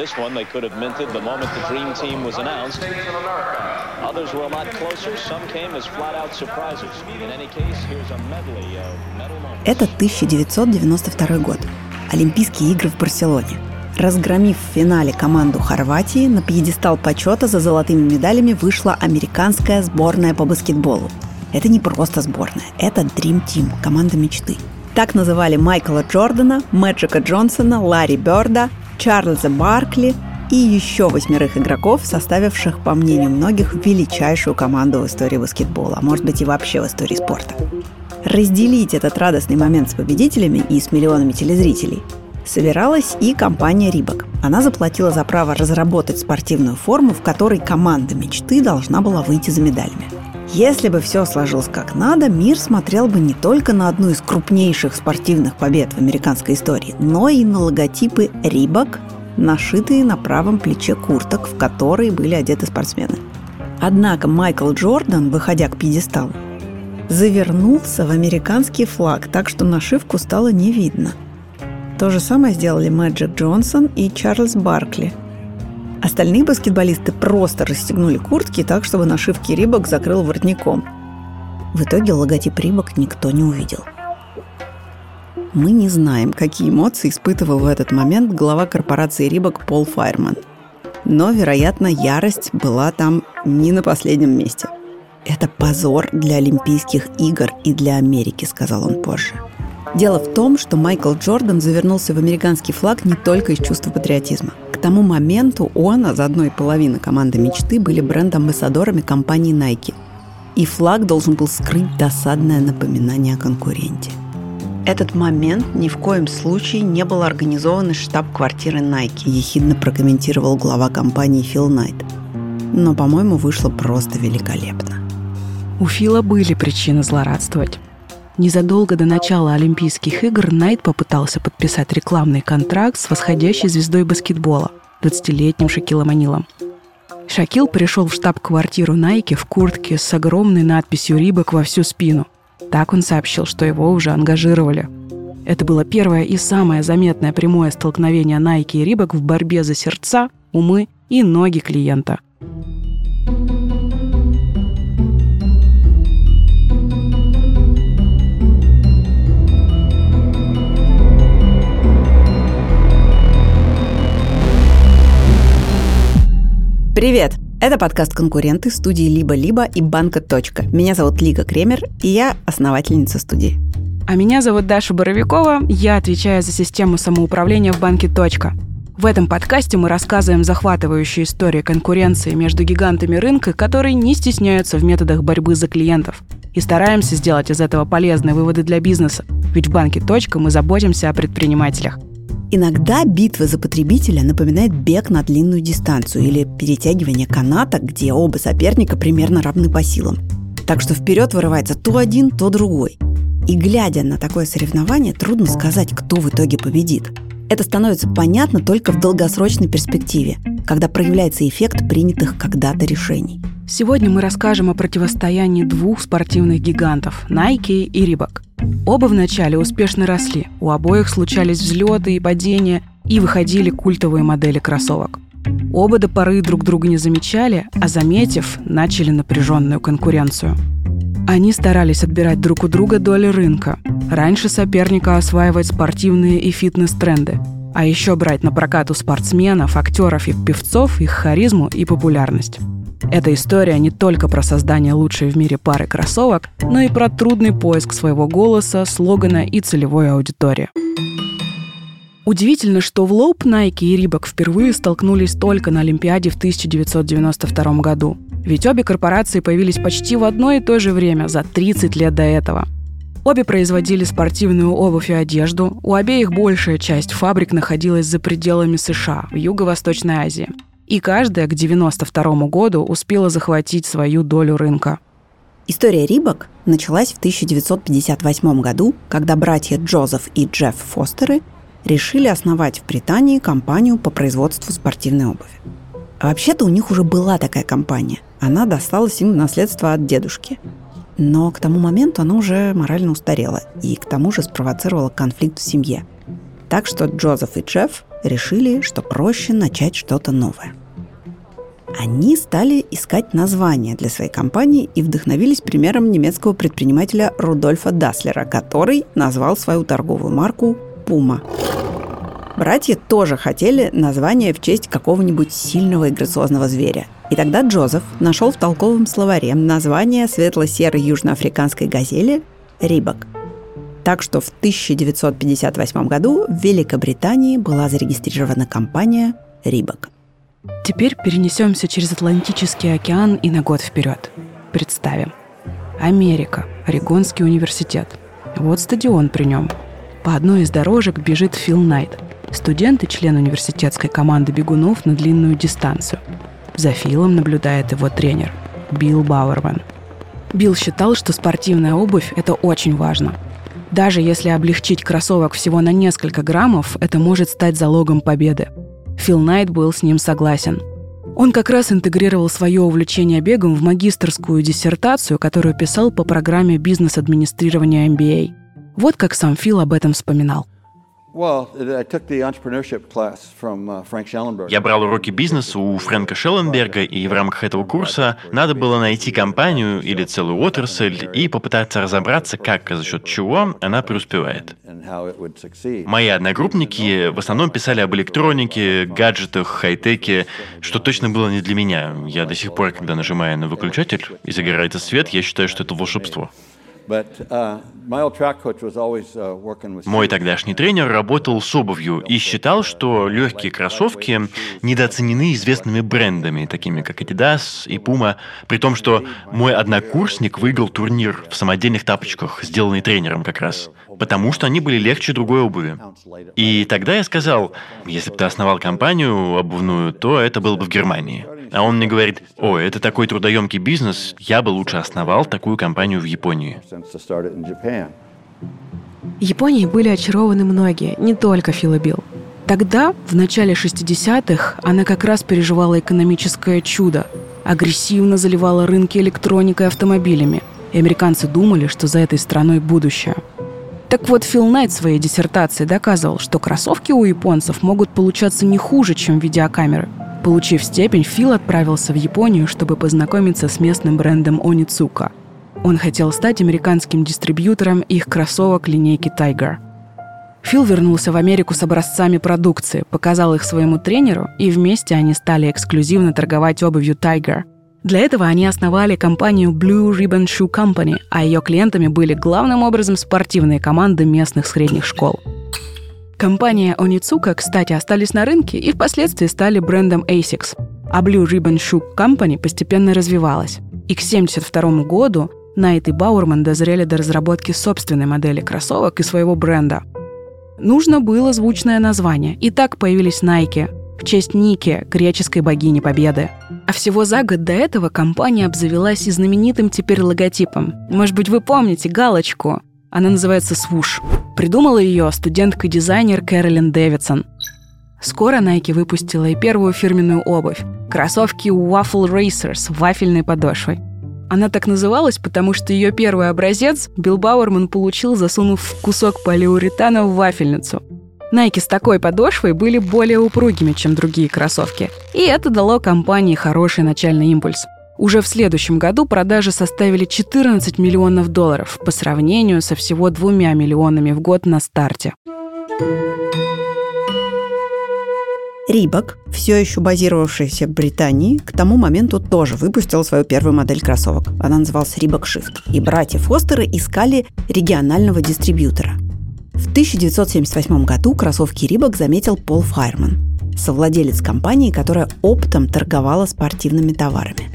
This one they could have minted the moment the Dream Team was announced. Others were a lot closer. Some came as flat-out surprises. In any case, here's a medley of medal moments. Это 1992 год. Олимпийские игры в Барселоне. Разгромив в финале команду Хорватии, на пьедестал почета за золотыми медалями вышла американская сборная по баскетболу. Это не просто сборная, это Dream Team, команда мечты. Так называли Майкла Джордана, Мэджика Джонсона, Ларри Бёрда, Чарльза Баркли и еще 8 игроков, составивших, по мнению многих, величайшую команду в истории баскетбола, а может быть и вообще в истории спорта. Разделить этот радостный момент с победителями и с миллионами телезрителей собиралась и компания Reebok. Она заплатила за право разработать спортивную форму, в которой команда мечты должна была выйти за медалями. Если бы все сложилось как надо, мир смотрел бы не только на одну из крупнейших спортивных побед в американской истории, но и на логотипы Reebok, нашитые на правом плече курток, в которые были одеты спортсмены. Однако Майкл Джордан, выходя к пьедесталу, завернулся в американский флаг, так что нашивку стало не видно. То же самое сделали Мэджик Джонсон и Чарльз Баркли. Остальные баскетболисты просто расстегнули куртки так, чтобы нашивки Reebok закрыл воротником. В итоге логотип Reebok никто не увидел. Мы не знаем, какие эмоции испытывал в этот момент глава корпорации Reebok Пол Файерман. Но, вероятно, ярость была там не на последнем месте. «Это позор для Олимпийских игр и для Америки», — сказал он позже. Дело в том, что Майкл Джордан завернулся в американский флаг не только из чувства патриотизма. К тому моменту он, а заодно и половина команды мечты, были бренд-амбассадорами компании Nike. И флаг должен был скрыть досадное напоминание о конкуренте. «Этот момент ни в коем случае не был организован из штаб-квартиры Nike», — ехидно прокомментировал глава компании Фил Найт. Но, по-моему, вышло просто великолепно. У Фила были причины злорадствовать. Незадолго до начала Олимпийских игр Найт попытался подписать рекламный контракт с восходящей звездой баскетбола, 20-летним Шакилом О'Нилом. Шакил пришел в штаб-квартиру Nike в куртке с огромной надписью «Reebok» во всю спину. Так он сообщил, что его уже ангажировали. Это было первое и самое заметное прямое столкновение Nike и Reebok в борьбе за сердца, умы и ноги клиента. Привет! Это подкаст «Конкуренты» студии «Либо-либо» и банка «Точка». Меня зовут Лика Кремер, и я основательница студии. А меня зовут Даша Боровикова, я отвечаю за систему самоуправления в банке «Точка». В этом подкасте мы рассказываем захватывающие истории конкуренции между гигантами рынка, которые не стесняются в методах борьбы за клиентов, и стараемся сделать из этого полезные выводы для бизнеса, ведь в банке «Точка» мы заботимся о предпринимателях. Иногда битва за потребителя напоминает бег на длинную дистанцию или перетягивание каната, где оба соперника примерно равны по силам. Так что вперед вырывается то один, то другой. И глядя на такое соревнование, трудно сказать, кто в итоге победит. Это становится понятно только в долгосрочной перспективе, когда проявляется эффект принятых когда-то решений. Сегодня мы расскажем о противостоянии двух спортивных гигантов – Nike и Reebok. Оба вначале успешно росли, у обоих случались взлеты и падения, и выходили культовые модели кроссовок. Оба до поры друг друга не замечали, а заметив, начали напряженную конкуренцию. Они старались отбирать друг у друга доли рынка, раньше соперника осваивать спортивные и фитнес-тренды, а еще брать на прокат у спортсменов, актеров и певцов их харизму и популярность. Эта история не только про создание лучшей в мире пары кроссовок, но и про трудный поиск своего голоса, слогана и целевой аудитории. Удивительно, что в лоб Nike и Reebok впервые столкнулись только на Олимпиаде в 1992 году. Ведь обе корпорации появились почти в одно и то же время, за 30 лет до этого. Обе производили спортивную обувь и одежду, у обеих большая часть фабрик находилась за пределами США, в Юго-Восточной Азии. И каждая к 1992 году успела захватить свою долю рынка. История Reebok началась в 1958 году, когда братья Джозеф и Джефф Фостеры решили основать в Британии компанию по производству спортивной обуви. А вообще-то у них уже была такая компания. Она досталась им в наследство от дедушки. Но к тому моменту она уже морально устарела и к тому же спровоцировала конфликт в семье. Так что Джозеф и Джефф решили, что проще начать что-то новое. Они стали искать название для своей компании и вдохновились примером немецкого предпринимателя Рудольфа Дасслера, который назвал свою торговую марку «Пума». Братья тоже хотели название в честь какого-нибудь сильного и грациозного зверя. И тогда Джозеф нашел в толковом словаре название светло-серой южноафриканской газели «Reebok». Так что в 1958 году в Великобритании была зарегистрирована компания «Reebok». Теперь перенесемся через Атлантический океан и на год вперед. Представим. Америка, Орегонский университет. Вот стадион при нем. По одной из дорожек бежит Фил Найт, студент и член университетской команды бегунов на длинную дистанцию. За Филом наблюдает его тренер Билл Бауэрман. Билл считал, что спортивная обувь – это очень важно. Даже если облегчить кроссовок всего на несколько граммов, это может стать залогом победы. Фил Найт был с ним согласен. Он как раз интегрировал свое увлечение бегом в магистерскую диссертацию, которую писал по программе бизнес-администрирования MBA. Вот как сам Фил об этом вспоминал. Я брал уроки бизнеса у Фрэнка Шелленберга, и в рамках этого курса надо было найти компанию или целую отрасль и попытаться разобраться, как и за счет чего она преуспевает. Мои одногруппники в основном писали об электронике, гаджетах, хай-теке, что точно было не для меня. Я до сих пор, когда нажимаю на выключатель и загорается свет, я считаю, что это волшебство. Мой тогдашний тренер работал с обувью и считал, что легкие кроссовки недооценены известными брендами, такими как Adidas и Puma, при том, что мой однокурсник выиграл турнир в самодельных тапочках, сделанный тренером как раз, потому что они были легче другой обуви. И тогда я сказал, если бы ты основал компанию обувную, то это было бы в Германии. А он мне говорит, о, это такой трудоемкий бизнес, я бы лучше основал такую компанию в Японии. Японией были очарованы многие, не только Фил и Билл. Тогда, в начале 60-х, она как раз переживала экономическое чудо. Агрессивно заливала рынки электроникой и автомобилями. И американцы думали, что за этой страной будущее. Так вот, Фил Найт в своей диссертации доказывал, что кроссовки у японцев могут получаться не хуже, чем видеокамеры. Получив степень, Фил отправился в Японию, чтобы познакомиться с местным брендом Onitsuka. Он хотел стать американским дистрибьютором их кроссовок линейки Tiger. Фил вернулся в Америку с образцами продукции, показал их своему тренеру, и вместе они стали эксклюзивно торговать обувью Tiger. Для этого они основали компанию Blue Ribbon Shoe Company, а ее клиентами были главным образом спортивные команды местных средних школ. Компания Onitsuka, кстати, остались на рынке и впоследствии стали брендом ASICS, а Blue Ribbon Shoe Company постепенно развивалась. И к 1972 году Найт и Бауэрман дозрели до разработки собственной модели кроссовок и своего бренда. Нужно было звучное название, и так появились Nike в честь Ники, греческой богини Победы. А всего за год до этого компания обзавелась и знаменитым теперь логотипом. Может быть, вы помните галочку? Она называется «Swoosh». Придумала ее студентка-дизайнер Кэролин Дэвидсон. Скоро Nike выпустила и первую фирменную обувь – кроссовки Waffle Racer с вафельной подошвой. Она так называлась, потому что ее первый образец Билл Бауэрман получил, засунув кусок полиуретана в вафельницу. Nike с такой подошвой были более упругими, чем другие кроссовки, и это дало компании хороший начальный импульс. Уже в следующем году продажи составили $14 миллионов по сравнению со всего 2 миллионами в год на старте. Reebok, все еще базировавшийся в Британии, к тому моменту тоже выпустил свою первую модель кроссовок. Она называлась Reebok Shift. И братья Фостеры искали регионального дистрибьютора. В 1978 году кроссовки Reebok заметил Пол Файерман, совладелец компании, которая оптом торговала спортивными товарами.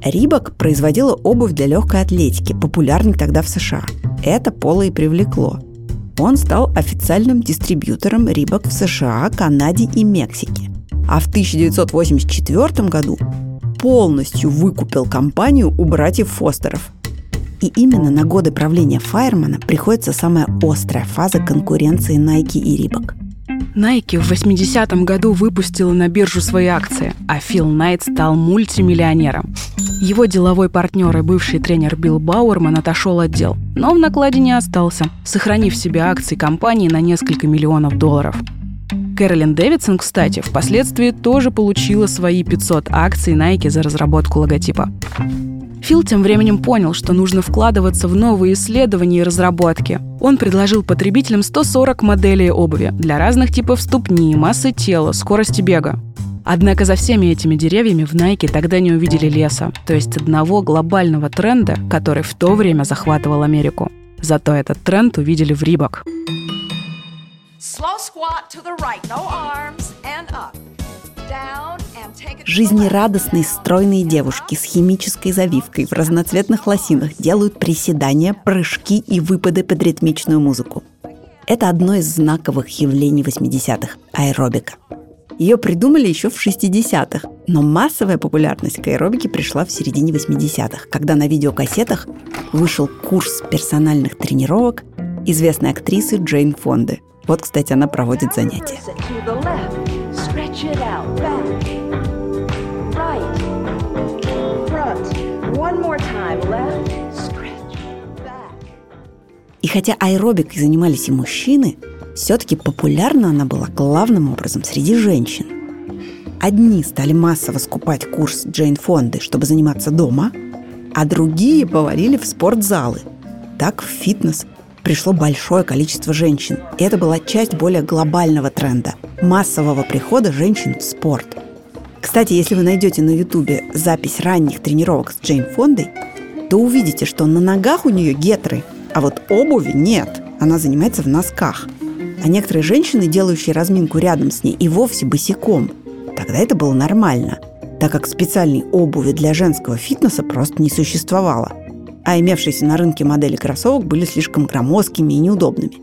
Reebok производила обувь для легкой атлетики, популярной тогда в США. Это Пола и привлекло. Он стал официальным дистрибьютором Reebok в США, Канаде и Мексике. А в 1984 году полностью выкупил компанию у братьев Фостеров. И именно на годы правления Файермана приходится самая острая фаза конкуренции Nike и Reebok. Nike в 80-м году выпустила на биржу свои акции, а Фил Найт стал мультимиллионером. Его деловой партнер и бывший тренер Билл Бауэрман отошел от дел, но в накладе не остался, сохранив себе акции компании на несколько миллионов долларов. Кэролин Дэвидсон, кстати, впоследствии тоже получила свои 500 акций Nike за разработку логотипа. Фил тем временем понял, что нужно вкладываться в новые исследования и разработки. Он предложил потребителям 140 моделей обуви для разных типов ступни, массы тела, скорости бега. Однако за всеми этими деревьями в Nike тогда не увидели леса, то есть одного глобального тренда, который в то время захватывал Америку. Зато этот тренд увидели в Reebok. Жизнерадостные стройные девушки с химической завивкой в разноцветных лосинах делают приседания, прыжки и выпады под ритмичную музыку. Это одно из знаковых явлений 80-х – аэробика. Ее придумали еще в 60-х, но массовая популярность к аэробике пришла в середине 80-х, когда на видеокассетах вышел курс персональных тренировок известной актрисы Джейн Фонды. Вот, кстати, она проводит занятия. И хотя аэробикой занимались и мужчины, все-таки популярна она была главным образом среди женщин. Одни стали массово скупать курс Джейн Фонды, чтобы заниматься дома, а другие повалили в спортзалы. Так в фитнес пришло большое количество женщин. И это была часть более глобального тренда – массового прихода женщин в спорт. Кстати, если вы найдете на Ютубе запись ранних тренировок с Джейн Фондой, то увидите, что на ногах у нее гетры, а вот обуви нет. Она занимается в носках. А некоторые женщины, делающие разминку рядом с ней, и вовсе босиком. Тогда это было нормально, так как специальной обуви для женского фитнеса просто не существовало, а имевшиеся на рынке модели кроссовок были слишком громоздкими и неудобными.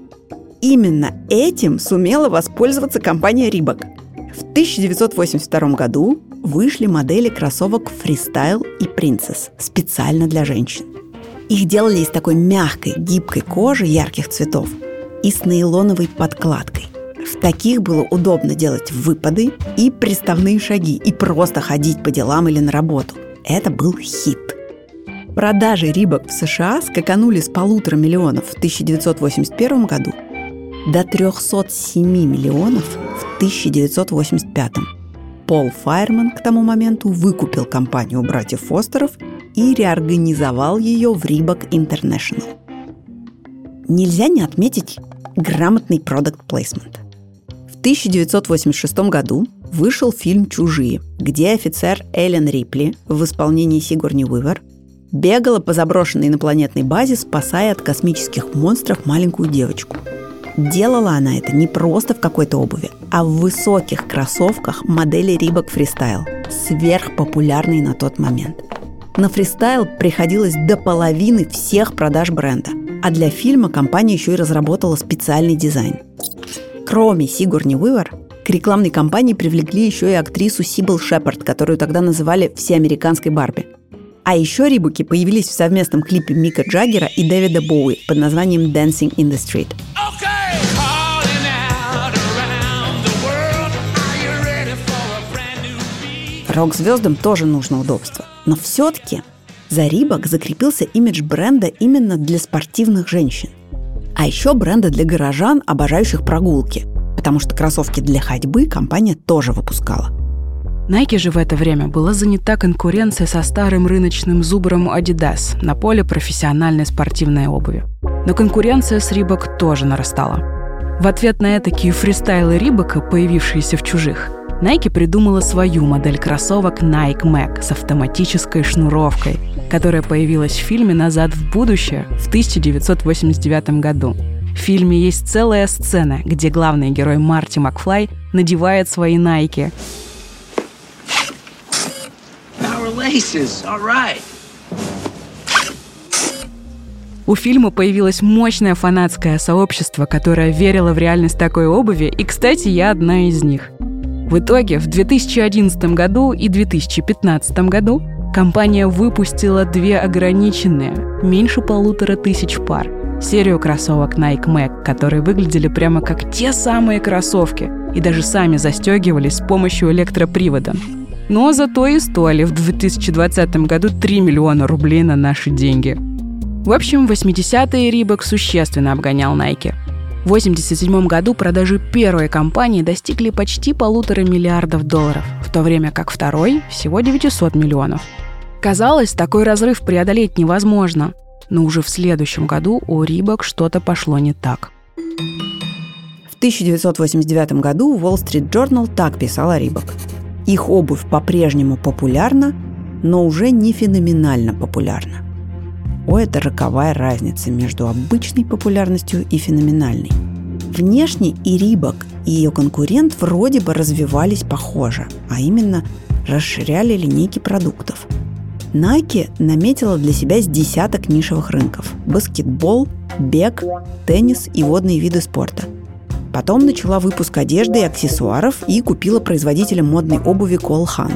Именно этим сумела воспользоваться компания Reebok. В 1982 году вышли модели кроссовок Freestyle и Princess специально для женщин. Их делали из такой мягкой, гибкой кожи ярких цветов и с нейлоновой подкладкой. В таких было удобно делать выпады и приставные шаги, и просто ходить по делам или на работу. Это был хит. Продажи Reebok в США скаканули с 1,5 миллиона в 1981 году до 307 миллионов в 1985. Пол Файерман к тому моменту выкупил компанию братьев Фостеров и реорганизовал ее в Reebok International. Нельзя не отметить грамотный продакт-плейсмент. В 1986 году вышел фильм «Чужие», где офицер Эллен Рипли в исполнении Сигурни Уивер бегала по заброшенной инопланетной базе, спасая от космических монстров маленькую девочку. Делала она это не просто в какой-то обуви, а в высоких кроссовках модели Reebok Freestyle, сверхпопулярной на тот момент. На Freestyle приходилось до половины всех продаж бренда. А для фильма компания еще и разработала специальный дизайн. Кроме Сигурни Уивер, к рекламной кампании привлекли еще и актрису Сибл Шепард, которую тогда называли «всеамериканской Барби». А еще Reebok появились в совместном клипе Мика Джаггера и Дэвида Боуи под названием «Dancing in the Street». Рок-звездам тоже нужно удобство. Но все-таки за Reebok закрепился имидж бренда именно для спортивных женщин. А еще бренда для горожан, обожающих прогулки, потому что кроссовки для ходьбы компания тоже выпускала. Nike же в это время была занята конкуренцией со старым рыночным зубром Adidas на поле профессиональной спортивной обуви. Но конкуренция с Reebok тоже нарастала. В ответ на этакие фристайлы Reebok, появившиеся в «Чужих», Nike придумала свою модель кроссовок Nike Mac с автоматической шнуровкой, которая появилась в фильме «Назад в будущее» в 1989 году. В фильме есть целая сцена, где главный герой Марти Макфлай надевает свои Nike. У фильма появилось мощное фанатское сообщество, которое верило в реальность такой обуви, и, кстати, я одна из них. В итоге в 2011 году и 2015 году компания выпустила две ограниченные, меньше 1500 пар, серию кроссовок Nike Mac, которые выглядели прямо как те самые кроссовки и даже сами застегивались с помощью электропривода. Но зато и стоили в 2020 году 3 миллиона рублей на наши деньги. В общем, в 80-е Reebok существенно обгонял Nike. В 1987 году продажи первой компании достигли почти 1,5 миллиарда долларов, в то время как второй – всего 900 миллионов. Казалось, такой разрыв преодолеть невозможно, но уже в следующем году у Reebok что-то пошло не так. В 1989 году Wall Street Journal так писал о Reebok. Их обувь по-прежнему популярна, но уже не феноменально популярна. О, это роковая разница между обычной популярностью и феноменальной. Внешне и Reebok, и ее конкурент вроде бы развивались похоже, а именно расширяли линейки продуктов. Nike наметила для себя с десяток нишевых рынков – баскетбол, бег, теннис и водные виды спорта. Потом начала выпуск одежды и аксессуаров и купила производителя модной обуви Cole Haan.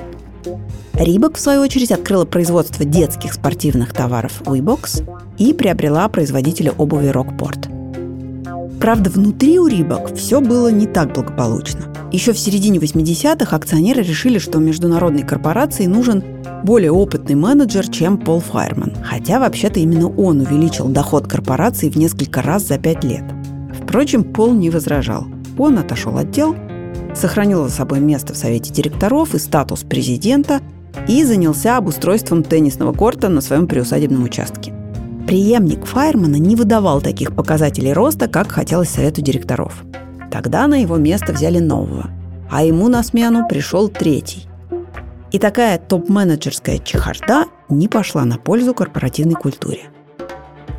Reebok, в свою очередь, открыла производство детских спортивных товаров Weeboks и приобрела производителя обуви Rockport. Правда, внутри у Reebok все было не так благополучно. Еще в середине 80-х акционеры решили, что международной корпорации нужен более опытный менеджер, чем Пол Файерман, хотя вообще-то именно он увеличил доход корпорации в несколько раз за 5 лет. Впрочем, Пол не возражал. Он отошел от дел, сохранил за собой место в совете директоров и статус президента и занялся обустройством теннисного корта на своем приусадебном участке. Преемник Файермана не выдавал таких показателей роста, как хотелось совету директоров. Тогда на его место взяли нового, а ему на смену пришел третий. И такая топ-менеджерская чехарда не пошла на пользу корпоративной культуре.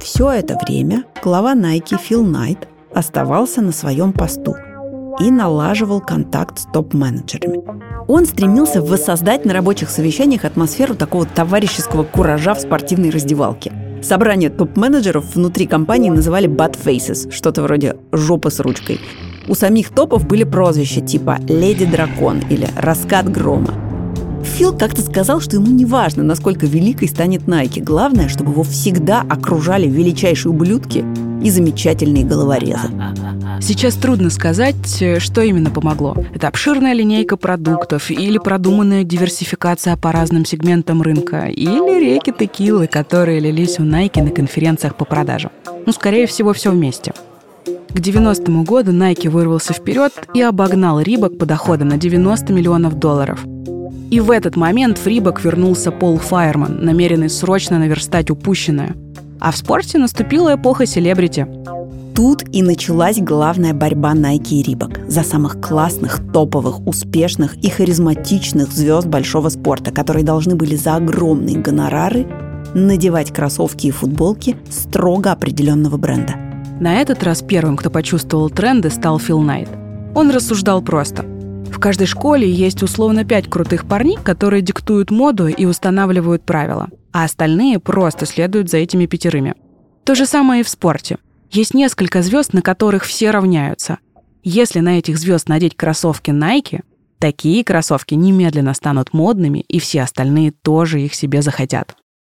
Все это время глава Nike Фил Найт оставался на своем посту и налаживал контакт с топ-менеджерами. Он стремился воссоздать на рабочих совещаниях атмосферу такого товарищеского куража в спортивной раздевалке. Собрание топ-менеджеров внутри компании называли «butt faces», что-то вроде «жопы с ручкой». У самих топов были прозвища типа «Леди Дракон» или «Раскат грома». Фил как-то сказал, что ему не важно, насколько великой станет Nike. Главное, чтобы его всегда окружали величайшие ублюдки и замечательные головорезы. Сейчас трудно сказать, что именно помогло. Это обширная линейка продуктов или продуманная диверсификация по разным сегментам рынка, или реки текилы, которые лились у Nike на конференциях по продажам. Ну, скорее всего, все вместе. К 90-му году Nike вырвался вперед и обогнал Reebok по доходам на 90 миллионов долларов. И в этот момент в Reebok вернулся Пол Файерман, намеренный срочно наверстать упущенное. А в спорте наступила эпоха селебрити. Тут и началась главная борьба Nike и Reebok за самых классных, топовых, успешных и харизматичных звезд большого спорта, которые должны были за огромные гонорары надевать кроссовки и футболки строго определенного бренда. На этот раз первым, кто почувствовал тренды, стал Фил Найт. Он рассуждал просто. В каждой школе есть условно 5 крутых парней, которые диктуют моду и устанавливают правила, а остальные просто следуют за этими 5. То же самое и в спорте. Есть несколько звезд, на которых все равняются. Если на этих звезд надеть кроссовки Nike, такие кроссовки немедленно станут модными, и все остальные тоже их себе захотят.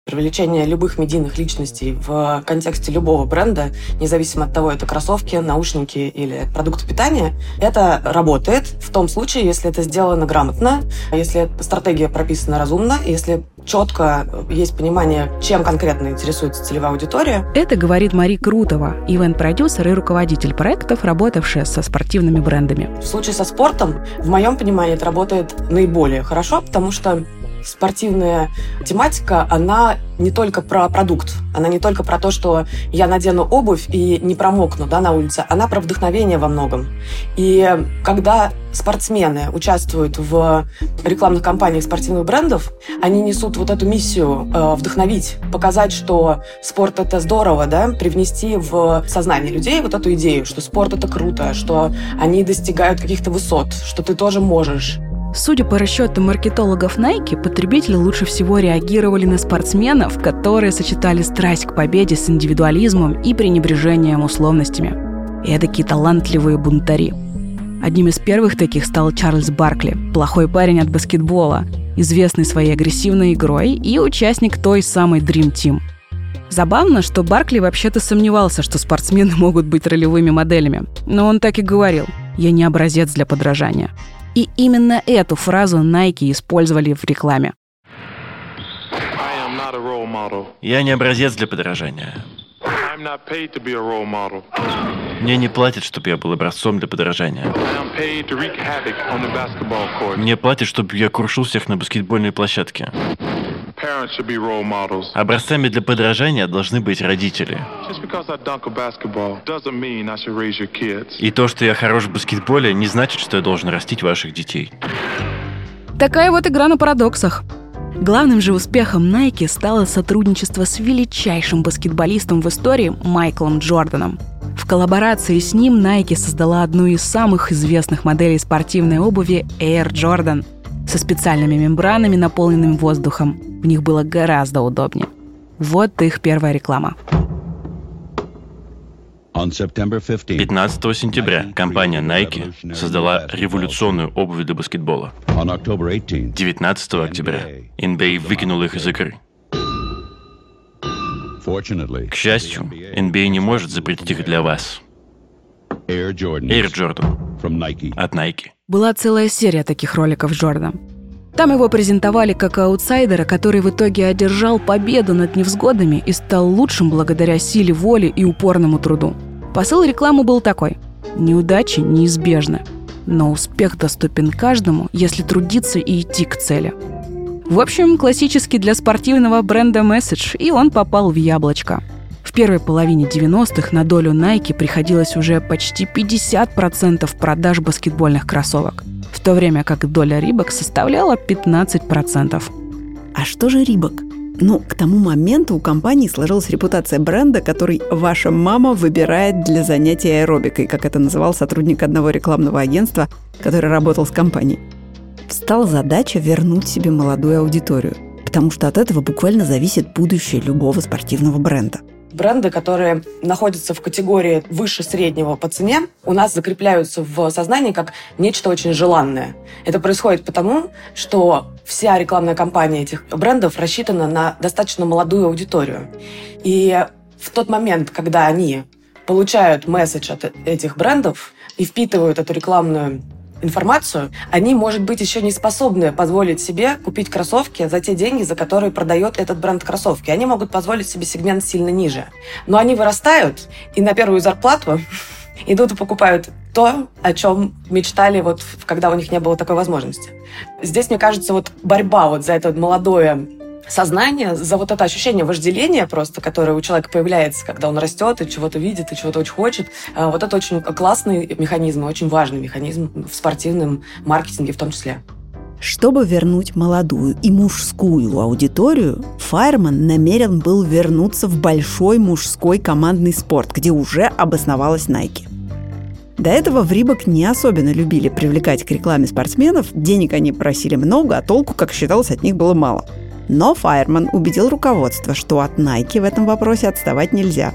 Привлечение любых медийных личностей в контексте любого бренда, независимо от того, это кроссовки, наушники или продукты питания, это работает в том случае, если это сделано грамотно, если стратегия прописана разумно, если четко есть понимание, чем конкретно интересуется целевая аудитория. Это говорит Мари Крутова, ивент-продюсер и руководитель проектов, работавшая со спортивными брендами. В случае со спортом, в моем понимании, это работает наиболее хорошо, потому что спортивная тематика, она не только про продукт, она не только про то, что я надену обувь и не промокну, да, на улице, она про вдохновение во многом. И когда спортсмены участвуют в рекламных кампаниях спортивных брендов, они несут вот эту миссию вдохновить, показать, что спорт — это здорово, да, привнести в сознание людей вот эту идею, что спорт — это круто, что они достигают каких-то высот, что ты тоже можешь. Судя по расчетам маркетологов Nike, потребители лучше всего реагировали на спортсменов, которые сочетали страсть к победе с индивидуализмом и пренебрежением условностями. Эдакие талантливые бунтари. Одним из первых таких стал Чарльз Баркли, плохой парень от баскетбола, известный своей агрессивной игрой и участник той самой Dream Team. Забавно, что Баркли вообще-то сомневался, что спортсмены могут быть ролевыми моделями. Но он так и говорил: «Я не образец для подражания». И именно эту фразу Nike использовали в рекламе. Я не образец для подражания. Мне не платят, чтобы я был образцом для подражания. Мне платят, чтобы я крушил всех на баскетбольной площадке. Образцами для подражания должны быть родители. И то, что я хорош в баскетболе, не значит, что я должен растить ваших детей. Такая вот игра на парадоксах. Главным же успехом Nike стало сотрудничество с величайшим баскетболистом в истории Майклом Джорданом. В коллаборации с ним Nike создала одну из самых известных моделей спортивной обуви Air Jordan со специальными мембранами, наполненными воздухом. В них было гораздо удобнее. Вот их первая реклама. 15 сентября компания Nike создала революционную обувь для баскетбола. 19 октября NBA выкинула их из игры. К счастью, NBA не может запретить их для вас. Air Jordan от Nike. Была целая серия таких роликов с Джорданом. Там его презентовали как аутсайдера, который в итоге одержал победу над невзгодами и стал лучшим благодаря силе воли и упорному труду. Посыл рекламы был такой: неудачи неизбежны, но успех доступен каждому, если трудиться и идти к цели. В общем, классический для спортивного бренда месседж, и он попал в яблочко. В первой половине 90-х на долю Nike приходилось уже почти 50% продаж баскетбольных кроссовок, в то время как доля Reebok составляла 15%. А что же Reebok? К тому моменту у компании сложилась репутация бренда, который ваша мама выбирает для занятия аэробикой, как это называл сотрудник одного рекламного агентства, который работал с компанией. Встала задача вернуть себе молодую аудиторию, потому что от этого буквально зависит будущее любого спортивного бренда. Бренды, которые находятся в категории выше среднего по цене, у нас закрепляются в сознании как нечто очень желанное. Это происходит потому, что вся рекламная кампания этих брендов рассчитана на достаточно молодую аудиторию. И в тот момент, когда они получают месседж от этих брендов и впитывают эту рекламную информацию, они, может быть, еще не способны позволить себе купить кроссовки за те деньги, за которые продает этот бренд кроссовки. Они могут позволить себе сегмент сильно ниже. Но они вырастают и на первую зарплату идут и покупают то, о чем мечтали, когда у них не было такой возможности. Здесь, мне кажется, борьба за это молодое сознание, за это ощущение вожделения просто, которое у человека появляется, когда он растет и чего-то видит, и чего-то очень хочет. Это очень классный механизм, очень важный механизм в спортивном маркетинге в том числе. Чтобы вернуть молодую и мужскую аудиторию, Файерман намерен был вернуться в большой мужской командный спорт, где уже обосновалась Nike. До этого в Reebok не особенно любили привлекать к рекламе спортсменов, денег они просили много, а толку, как считалось, от них было мало. Но Файерман убедил руководство, что от Nike в этом вопросе отставать нельзя.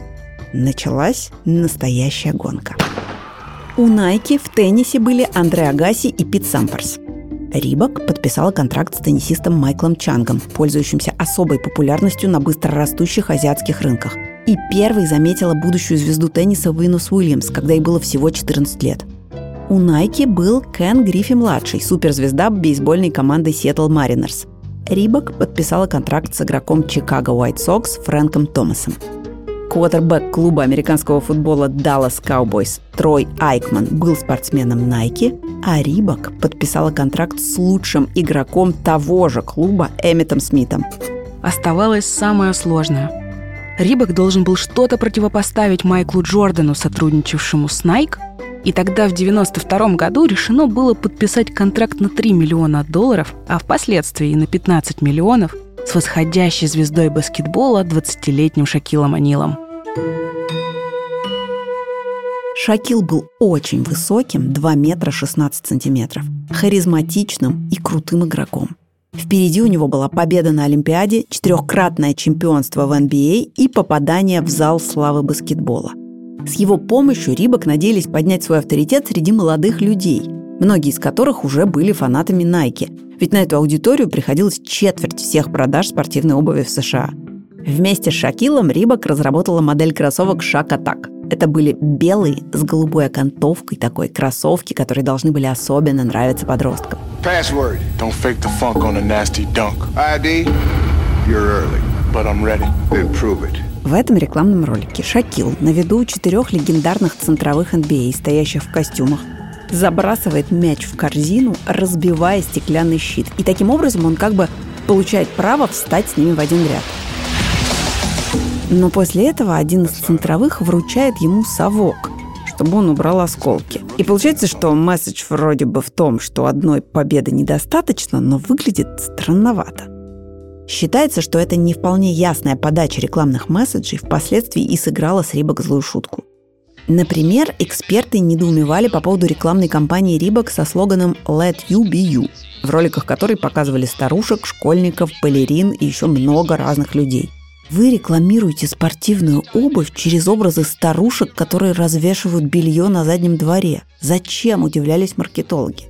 Началась настоящая гонка. У Nike в теннисе были Андре Агасси и Пит Сампрас. Reebok подписала контракт с теннисистом Майклом Чангом, пользующимся особой популярностью на быстрорастущих азиатских рынках. И первой заметила будущую звезду тенниса Винус Уильямс, когда ей было всего 14 лет. У Nike был Кен Гриффи-младший, суперзвезда бейсбольной команды Seattle Mariners. Reebok подписала контракт с игроком Чикаго White Sox Фрэнком Томасом. Квотербэк клуба американского футбола Dallas Cowboys Трой Айкман был спортсменом Nike, а Reebok подписала контракт с лучшим игроком того же клуба Эмметом Смитом. Оставалось самое сложное. Reebok должен был что-то противопоставить Майклу Джордану, сотрудничавшему с Nike, и тогда в 1992 году решено было подписать контракт на $3 миллиона, а впоследствии и на $15 миллионов с восходящей звездой баскетбола 20-летним Шакилом О'Нилом. Шакил был очень высоким, 2 метра 16 сантиметров, харизматичным и крутым игроком. Впереди у него была победа на Олимпиаде, 4-кратное чемпионство в NBA и попадание в зал славы баскетбола. С его помощью Reebok надеялись поднять свой авторитет среди молодых людей, многие из которых уже были фанатами Nike, ведь на эту аудиторию приходилось четверть всех продаж спортивной обуви в США. Вместе с Шакилом Reebok разработала модель кроссовок Shaq Attack. Это были белые с голубой окантовкой такой кроссовки, которые должны были особенно нравиться подросткам. Password. Don't fake the funk on a nasty dunk. ID. You're early, but I'm ready. Then prove it. В этом рекламном ролике Шакил на виду у 4 легендарных центровых NBA, стоящих в костюмах, забрасывает мяч в корзину, разбивая стеклянный щит. И таким образом он как бы получает право встать с ними в один ряд. Но после этого один из центровых вручает ему совок, чтобы он убрал осколки. И получается, что месседж вроде бы в том, что одной победы недостаточно, но выглядит странновато. Считается, что эта не вполне ясная подача рекламных месседжей впоследствии и сыграла с Reebok злую шутку. Например, эксперты недоумевали по поводу рекламной кампании Reebok со слоганом «Let you be you», в роликах которой показывали старушек, школьников, балерин и еще много разных людей. Вы рекламируете спортивную обувь через образы старушек, которые развешивают белье на заднем дворе. Зачем, удивлялись маркетологи.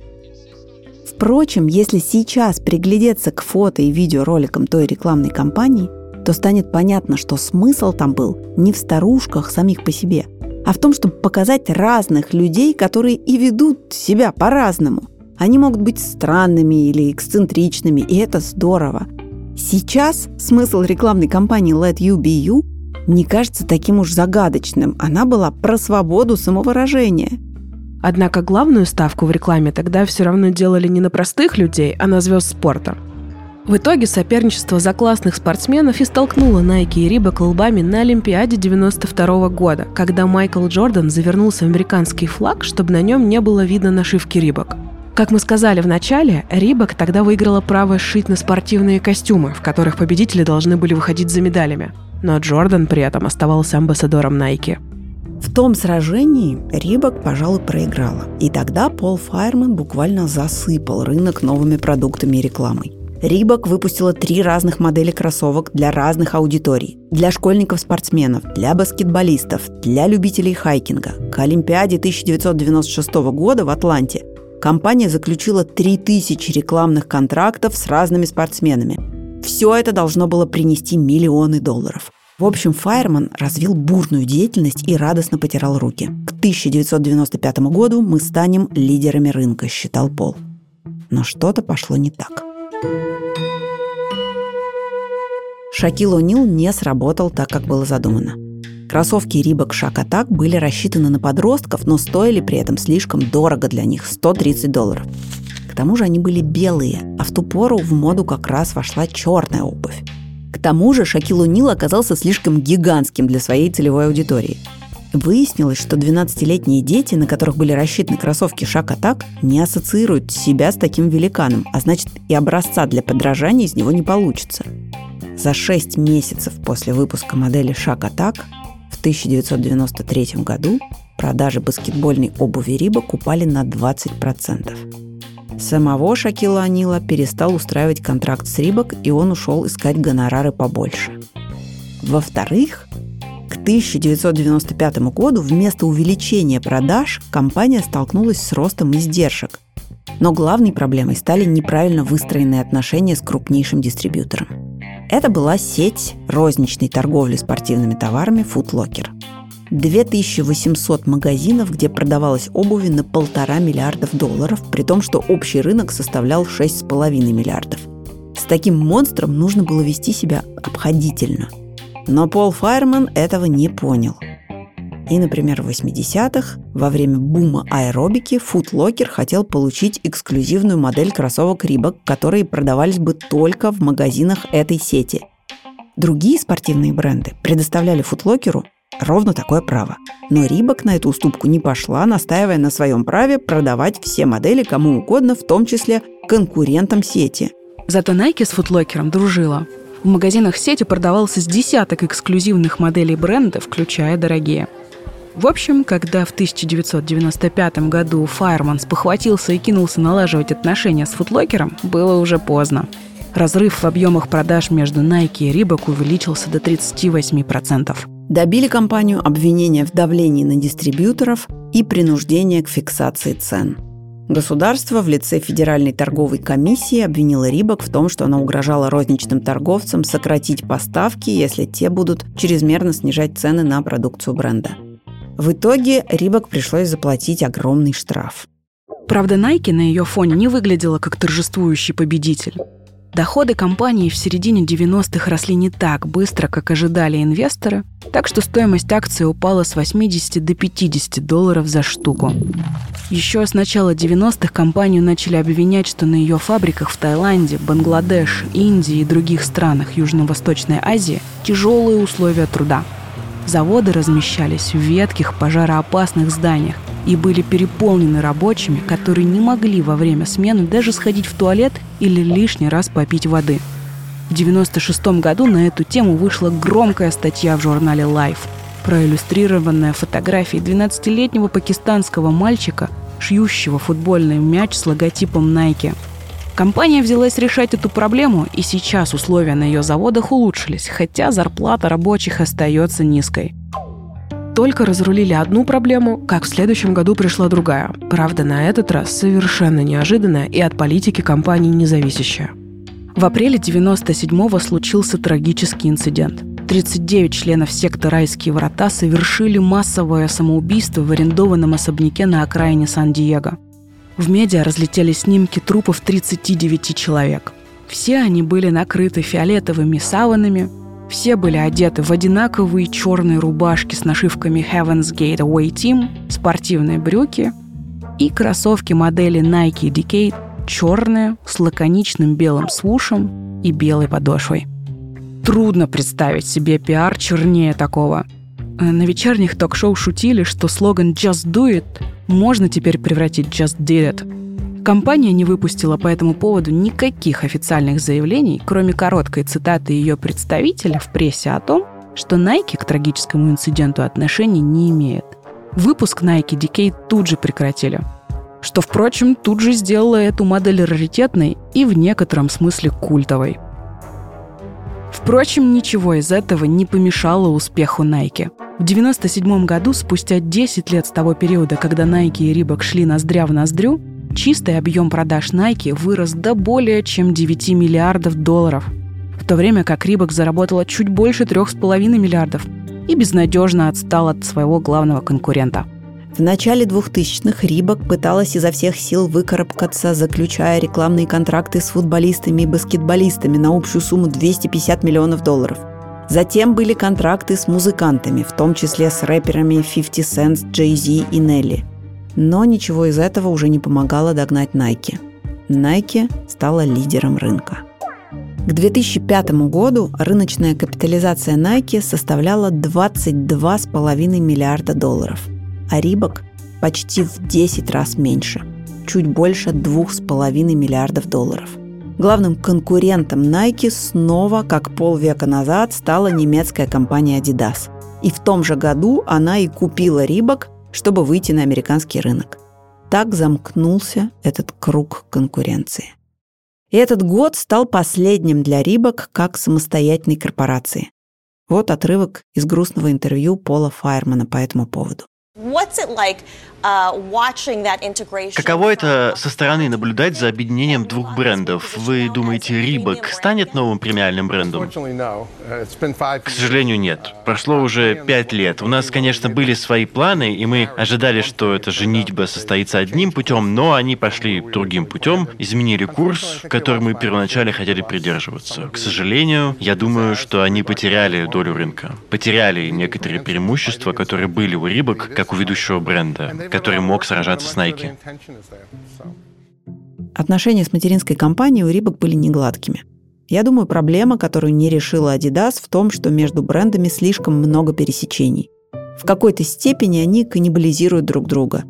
Впрочем, если сейчас приглядеться к фото и видеороликам той рекламной кампании, то станет понятно, что смысл там был не в старушках самих по себе, а в том, чтобы показать разных людей, которые и ведут себя по-разному. Они могут быть странными или эксцентричными, и это здорово. Сейчас смысл рекламной кампании «Let you be you» не кажется таким уж загадочным. Она была про свободу самовыражения. Однако главную ставку в рекламе тогда все равно делали не на простых людей, а на звезд спорта. В итоге соперничество за классных спортсменов и столкнуло Nike и Reebok лбами на Олимпиаде 1992 года, когда Майкл Джордан завернулся в американский флаг, чтобы на нем не было видно нашивки Reebok. Как мы сказали в начале, Reebok тогда выиграла право шить на спортивные костюмы, в которых победители должны были выходить за медалями. Но Джордан при этом оставался амбассадором Nike. В том сражении Reebok, пожалуй, проиграла. И тогда Пол Файерман буквально засыпал рынок новыми продуктами и рекламой. Reebok выпустила 3 разных модели кроссовок для разных аудиторий. Для школьников-спортсменов, для баскетболистов, для любителей хайкинга. К Олимпиаде 1996 года в Атланте компания заключила 3000 рекламных контрактов с разными спортсменами. Все это должно было принести миллионы долларов. В общем, Файерман развил бурную деятельность и радостно потирал руки. К 1995 году мы станем лидерами рынка, считал Пол. Но что-то пошло не так. Шакил О'Нил не сработал так, как было задумано. Кроссовки Reebok Shack Attack были рассчитаны на подростков, но стоили при этом слишком дорого для них – $130. К тому же они были белые, а в ту пору в моду как раз вошла черная обувь. К тому же Шакил О'Нил оказался слишком гигантским для своей целевой аудитории. Выяснилось, что 12-летние дети, на которых были рассчитаны кроссовки Shack Attack, не ассоциируют себя с таким великаном, а значит и образца для подражания из него не получится. За 6 месяцев после выпуска модели Shack Attack в 1993 году продажи баскетбольной обуви Reebok упали на 20%. Самого Шакила О'Нила перестал устраивать контракт с Reebok, и он ушел искать гонорары побольше. Во-вторых, к 1995 году вместо увеличения продаж компания столкнулась с ростом издержек. Но главной проблемой стали неправильно выстроенные отношения с крупнейшим дистрибьютором. Это была сеть розничной торговли спортивными товарами Foot Locker. 2800 магазинов, где продавалась обувь на $1,5 миллиарда, при том, что общий рынок составлял 6,5 миллиардов. С таким монстром нужно было вести себя обходительно. Но Пол Файерман этого не понял. И, например, в 80-х, во время бума аэробики, Foot Locker хотел получить эксклюзивную модель кроссовок Reebok, которые продавались бы только в магазинах этой сети. Другие спортивные бренды предоставляли Foot Locker'у ровно такое право. Но Reebok на эту уступку не пошла, настаивая на своем праве продавать все модели кому угодно, в том числе конкурентам сети. Зато Nike с Foot Locker'ом дружила. В магазинах сети продавался с десяток эксклюзивных моделей бренда, включая дорогие. В общем, когда в 1995 году Файерман спохватился и кинулся налаживать отношения с Foot Locker'ом, было уже поздно. Разрыв в объемах продаж между Nike и Reebok увеличился до 38%. Добили компанию обвинения в давлении на дистрибьюторов и принуждения к фиксации цен. Государство в лице Федеральной торговой комиссии обвинило Reebok в том, что она угрожала розничным торговцам сократить поставки, если те будут чрезмерно снижать цены на продукцию бренда. В итоге Reebok пришлось заплатить огромный штраф. Правда, Nike на ее фоне не выглядела как торжествующий победитель. Доходы компании в середине 90-х росли не так быстро, как ожидали инвесторы, так что стоимость акции упала с $80 до $50 за штуку. Еще с начала 90-х компанию начали обвинять, что на ее фабриках в Таиланде, Бангладеш, Индии и других странах Южно-Восточной Азии тяжелые условия труда. Заводы размещались в ветхих пожароопасных зданиях и были переполнены рабочими, которые не могли во время смены даже сходить в туалет или лишний раз попить воды. В 1996 году на эту тему вышла громкая статья в журнале Life, проиллюстрированная фотографией 12-летнего пакистанского мальчика, шьющего футбольный мяч с логотипом Nike. Компания взялась решать эту проблему, и сейчас условия на ее заводах улучшились, хотя зарплата рабочих остается низкой. Только разрулили одну проблему, как в следующем году пришла другая. Правда, на этот раз совершенно неожиданная и от политики компании независящая. В апреле 1997-го случился трагический инцидент. 39 членов секты «Райские врата» совершили массовое самоубийство в арендованном особняке на окраине Сан-Диего. В медиа разлетелись снимки трупов 39 человек. Все они были накрыты фиолетовыми саванами, все были одеты в одинаковые черные рубашки с нашивками Heaven's Gate Away Team, спортивные брюки и кроссовки модели Nike Decade, черные, с лаконичным белым свушем и белой подошвой. Трудно представить себе пиар чернее такого. На вечерних ток-шоу шутили, что слоган «Just do it» можно теперь превратить «Just did it». Компания не выпустила по этому поводу никаких официальных заявлений, кроме короткой цитаты ее представителя в прессе о том, что Nike к трагическому инциденту отношений не имеет. Выпуск Nike Decade тут же прекратили, что, впрочем, тут же сделало эту модель раритетной и в некотором смысле культовой. Впрочем, ничего из этого не помешало успеху Nike. В 1997 году, спустя 10 лет с того периода, когда Nike и Reebok шли ноздря в ноздрю, чистый объем продаж Nike вырос до более чем $9 миллиардов, в то время как Reebok заработала чуть больше 3,5 миллиардов и безнадежно отстал от своего главного конкурента. В начале 2000-х Reebok пыталась изо всех сил выкарабкаться, заключая рекламные контракты с футболистами и баскетболистами на общую сумму $250 миллионов. Затем были контракты с музыкантами, в том числе с рэперами 50 Cent, Jay-Z и Nelly. Но ничего из этого уже не помогало догнать Nike. Nike стала лидером рынка. К 2005 году рыночная капитализация Nike составляла $22,5 миллиарда. А Reebok почти в 10 раз меньше, чуть больше $2,5 миллиардов. Главным конкурентом Nike снова, как полвека назад, стала немецкая компания Adidas. И в том же году она и купила Reebok, чтобы выйти на американский рынок. Так замкнулся этот круг конкуренции. И этот год стал последним для Reebok как самостоятельной корпорации. Вот отрывок из грустного интервью Пола Файермана по этому поводу. Каково это со стороны наблюдать за объединением двух брендов? Вы думаете, Reebok станет новым премиальным брендом? К сожалению, нет. Прошло уже 5 лет. У нас, конечно, были свои планы, и мы ожидали, что эта женитьба состоится одним путем, но они пошли другим путем, изменили курс, который мы первоначально хотели придерживаться. К сожалению, я думаю, что они потеряли долю рынка. Потеряли некоторые преимущества, которые были у Reebok, как у ведущего бренда, который мог сражаться с Nike. Отношения с материнской компанией у Reebok были негладкими. Я думаю, проблема, которую не решила Adidas, в том, что между брендами слишком много пересечений. В какой-то степени они каннибализируют друг друга.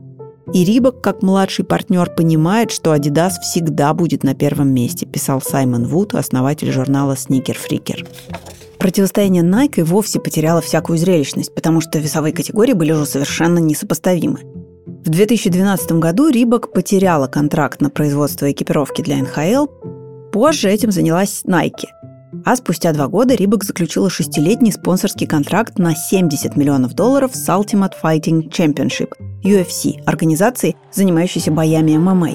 И Reebok, как младший партнер, понимает, что Adidas всегда будет на первом месте, писал Саймон Вуд, основатель журнала Sneaker Freaker. Противостояние Nike вовсе потеряло всякую зрелищность, потому что весовые категории были уже совершенно несопоставимы. В 2012 году Reebok потеряла контракт на производство экипировки для НХЛ, позже этим занялась Nike. А спустя 2 года Reebok заключила 6-летний спонсорский контракт на $70 миллионов с Ultimate Fighting Championship, UFC, организацией, занимающейся боями ММА.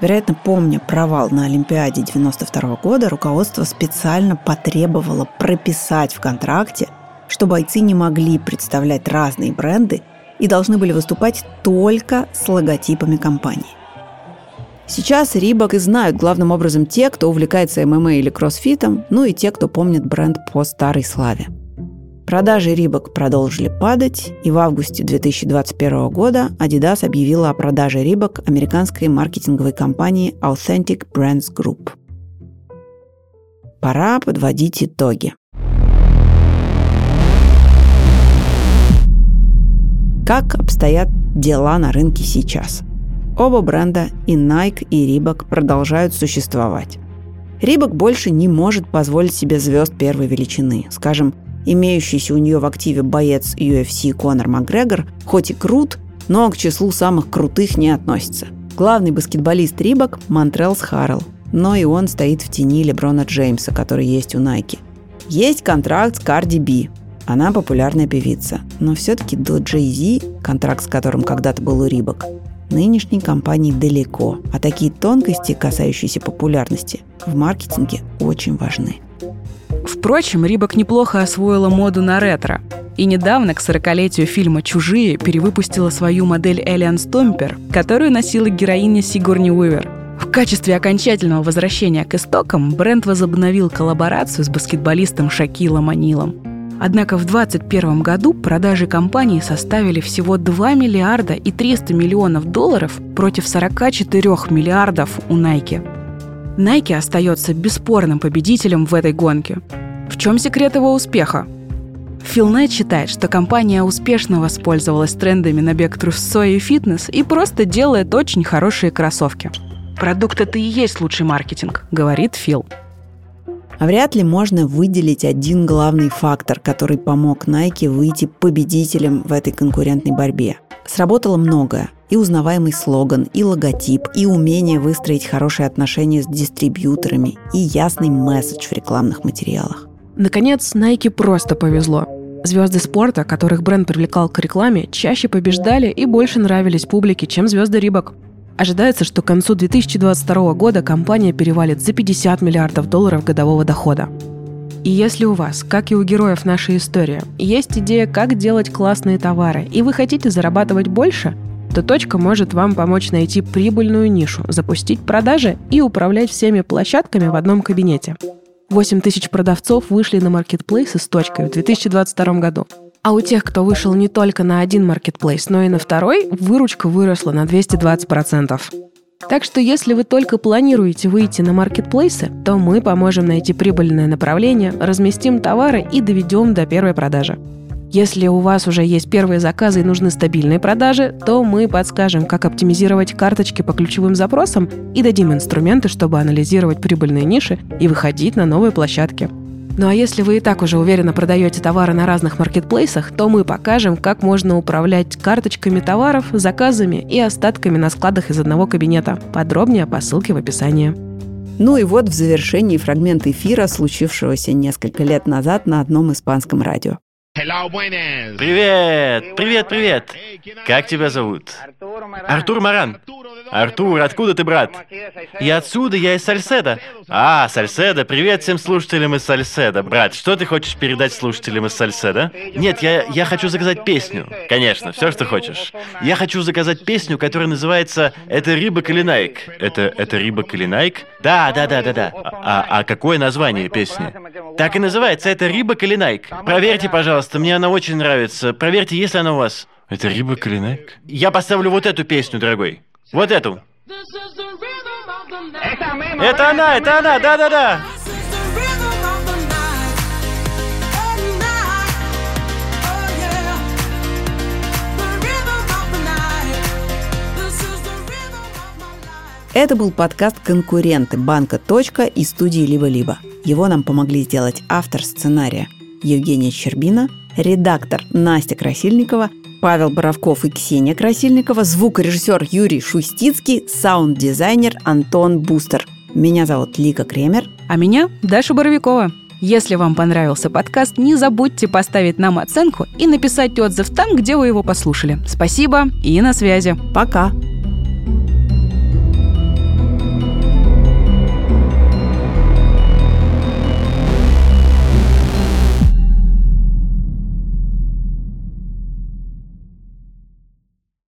Вероятно, помня провал на Олимпиаде 1992 года, руководство специально потребовало прописать в контракте, что бойцы не могли представлять разные бренды и должны были выступать только с логотипами компании. Сейчас Reebok и знают главным образом те, кто увлекается ММА или кроссфитом, ну и те, кто помнит бренд по старой славе. Продажи Reebok продолжили падать, и в августе 2021 года Adidas объявила о продаже Reebok американской маркетинговой компании Authentic Brands Group. Пора подводить итоги. Как обстоят дела на рынке сейчас? Оба бренда, и Nike, и Reebok, продолжают существовать. Reebok больше не может позволить себе звезд первой величины. Скажем, имеющийся у нее в активе боец UFC Конор Макгрегор, хоть и крут, но к числу самых крутых не относится. Главный баскетболист Reebok – Монтрелс Харрелл, но и он стоит в тени Леброна Джеймса, который есть у Nike. Есть контракт с Карди Би. Она популярная певица, но все-таки до Jay-Z, контракт с которым когда-то был у Reebok, нынешней компании далеко, а такие тонкости, касающиеся популярности, в маркетинге очень важны. Впрочем, Reebok неплохо освоила моду на ретро. И недавно, к 40-летию фильма «Чужие», перевыпустила свою модель Элиан Стомпер, которую носила героиня Сигурни Уивер. В качестве окончательного возвращения к истокам бренд возобновил коллаборацию с баскетболистом Шакилом О'Нилом. Однако в 2021 году продажи компании составили всего $2 миллиарда и $300 миллионов против 44 миллиардов у Nike. Nike остается бесспорным победителем в этой гонке. В чем секрет его успеха? Фил Найт считает, что компания успешно воспользовалась трендами на бег трусцой и фитнес и просто делает очень хорошие кроссовки. «Продукт — это и есть лучший маркетинг», — говорит Фил. А вряд ли можно выделить один главный фактор, который помог Nike выйти победителем в этой конкурентной борьбе. Сработало многое. И узнаваемый слоган, и логотип, и умение выстроить хорошие отношения с дистрибьюторами, и ясный месседж в рекламных материалах. Наконец, Nike просто повезло. Звезды спорта, которых бренд привлекал к рекламе, чаще побеждали и больше нравились публике, чем звезды Reebok. Ожидается, что к концу 2022 года компания перевалит за $50 миллиардов годового дохода. И если у вас, как и у героев нашей истории, есть идея, как делать классные товары, и вы хотите зарабатывать больше, то «Точка» может вам помочь найти прибыльную нишу, запустить продажи и управлять всеми площадками в одном кабинете. 8000 продавцов вышли на маркетплейсы с «Точкой» в 2022 году. А у тех, кто вышел не только на один маркетплейс, но и на второй, выручка выросла на 220%. Так что если вы только планируете выйти на маркетплейсы, то мы поможем найти прибыльное направление, разместим товары и доведем до первой продажи. Если у вас уже есть первые заказы и нужны стабильные продажи, то мы подскажем, как оптимизировать карточки по ключевым запросам и дадим инструменты, чтобы анализировать прибыльные ниши и выходить на новые площадки. Ну а если вы и так уже уверенно продаете товары на разных маркетплейсах, то мы покажем, как можно управлять карточками товаров, заказами и остатками на складах из одного кабинета. Подробнее по ссылке в описании. Ну и вот в завершении фрагмент эфира, случившегося несколько лет назад на одном испанском радио. Привет! Привет, привет! Как тебя зовут? Артур Маран. Артур, откуда ты, брат? Я отсюда, я из Сальседа. А, Сальседа, привет всем слушателям из Сальседа. Брат, что ты хочешь передать слушателям из Сальседа? Нет, я хочу заказать песню. Конечно, все, что хочешь. Я хочу заказать песню, которая называется «Это Reebok или Nike». Это Reebok или Nike? Да. А какое название песни? Так и называется «Это Reebok или Nike». Проверьте, пожалуйста. Мне она очень нравится. Проверьте, есть ли она у вас. Это Reebok или Nike? Я поставлю вот эту песню, дорогой. Вот эту. Это она, да-да-да. Это был подкаст «Конкуренты» банка «Точка» и студии «Либо-либо». Его нам помогли сделать автор сценария Евгения Щербина, редактор Настя Красильникова, Павел Боровков и Ксения Красильникова, звукорежиссер Юрий Шустицкий, саунд-дизайнер Антон Бустер. Меня зовут Лика Кремер. А меня Даша Боровикова. Если вам понравился подкаст, не забудьте поставить нам оценку и написать отзыв там, где вы его послушали. Спасибо и на связи. Пока.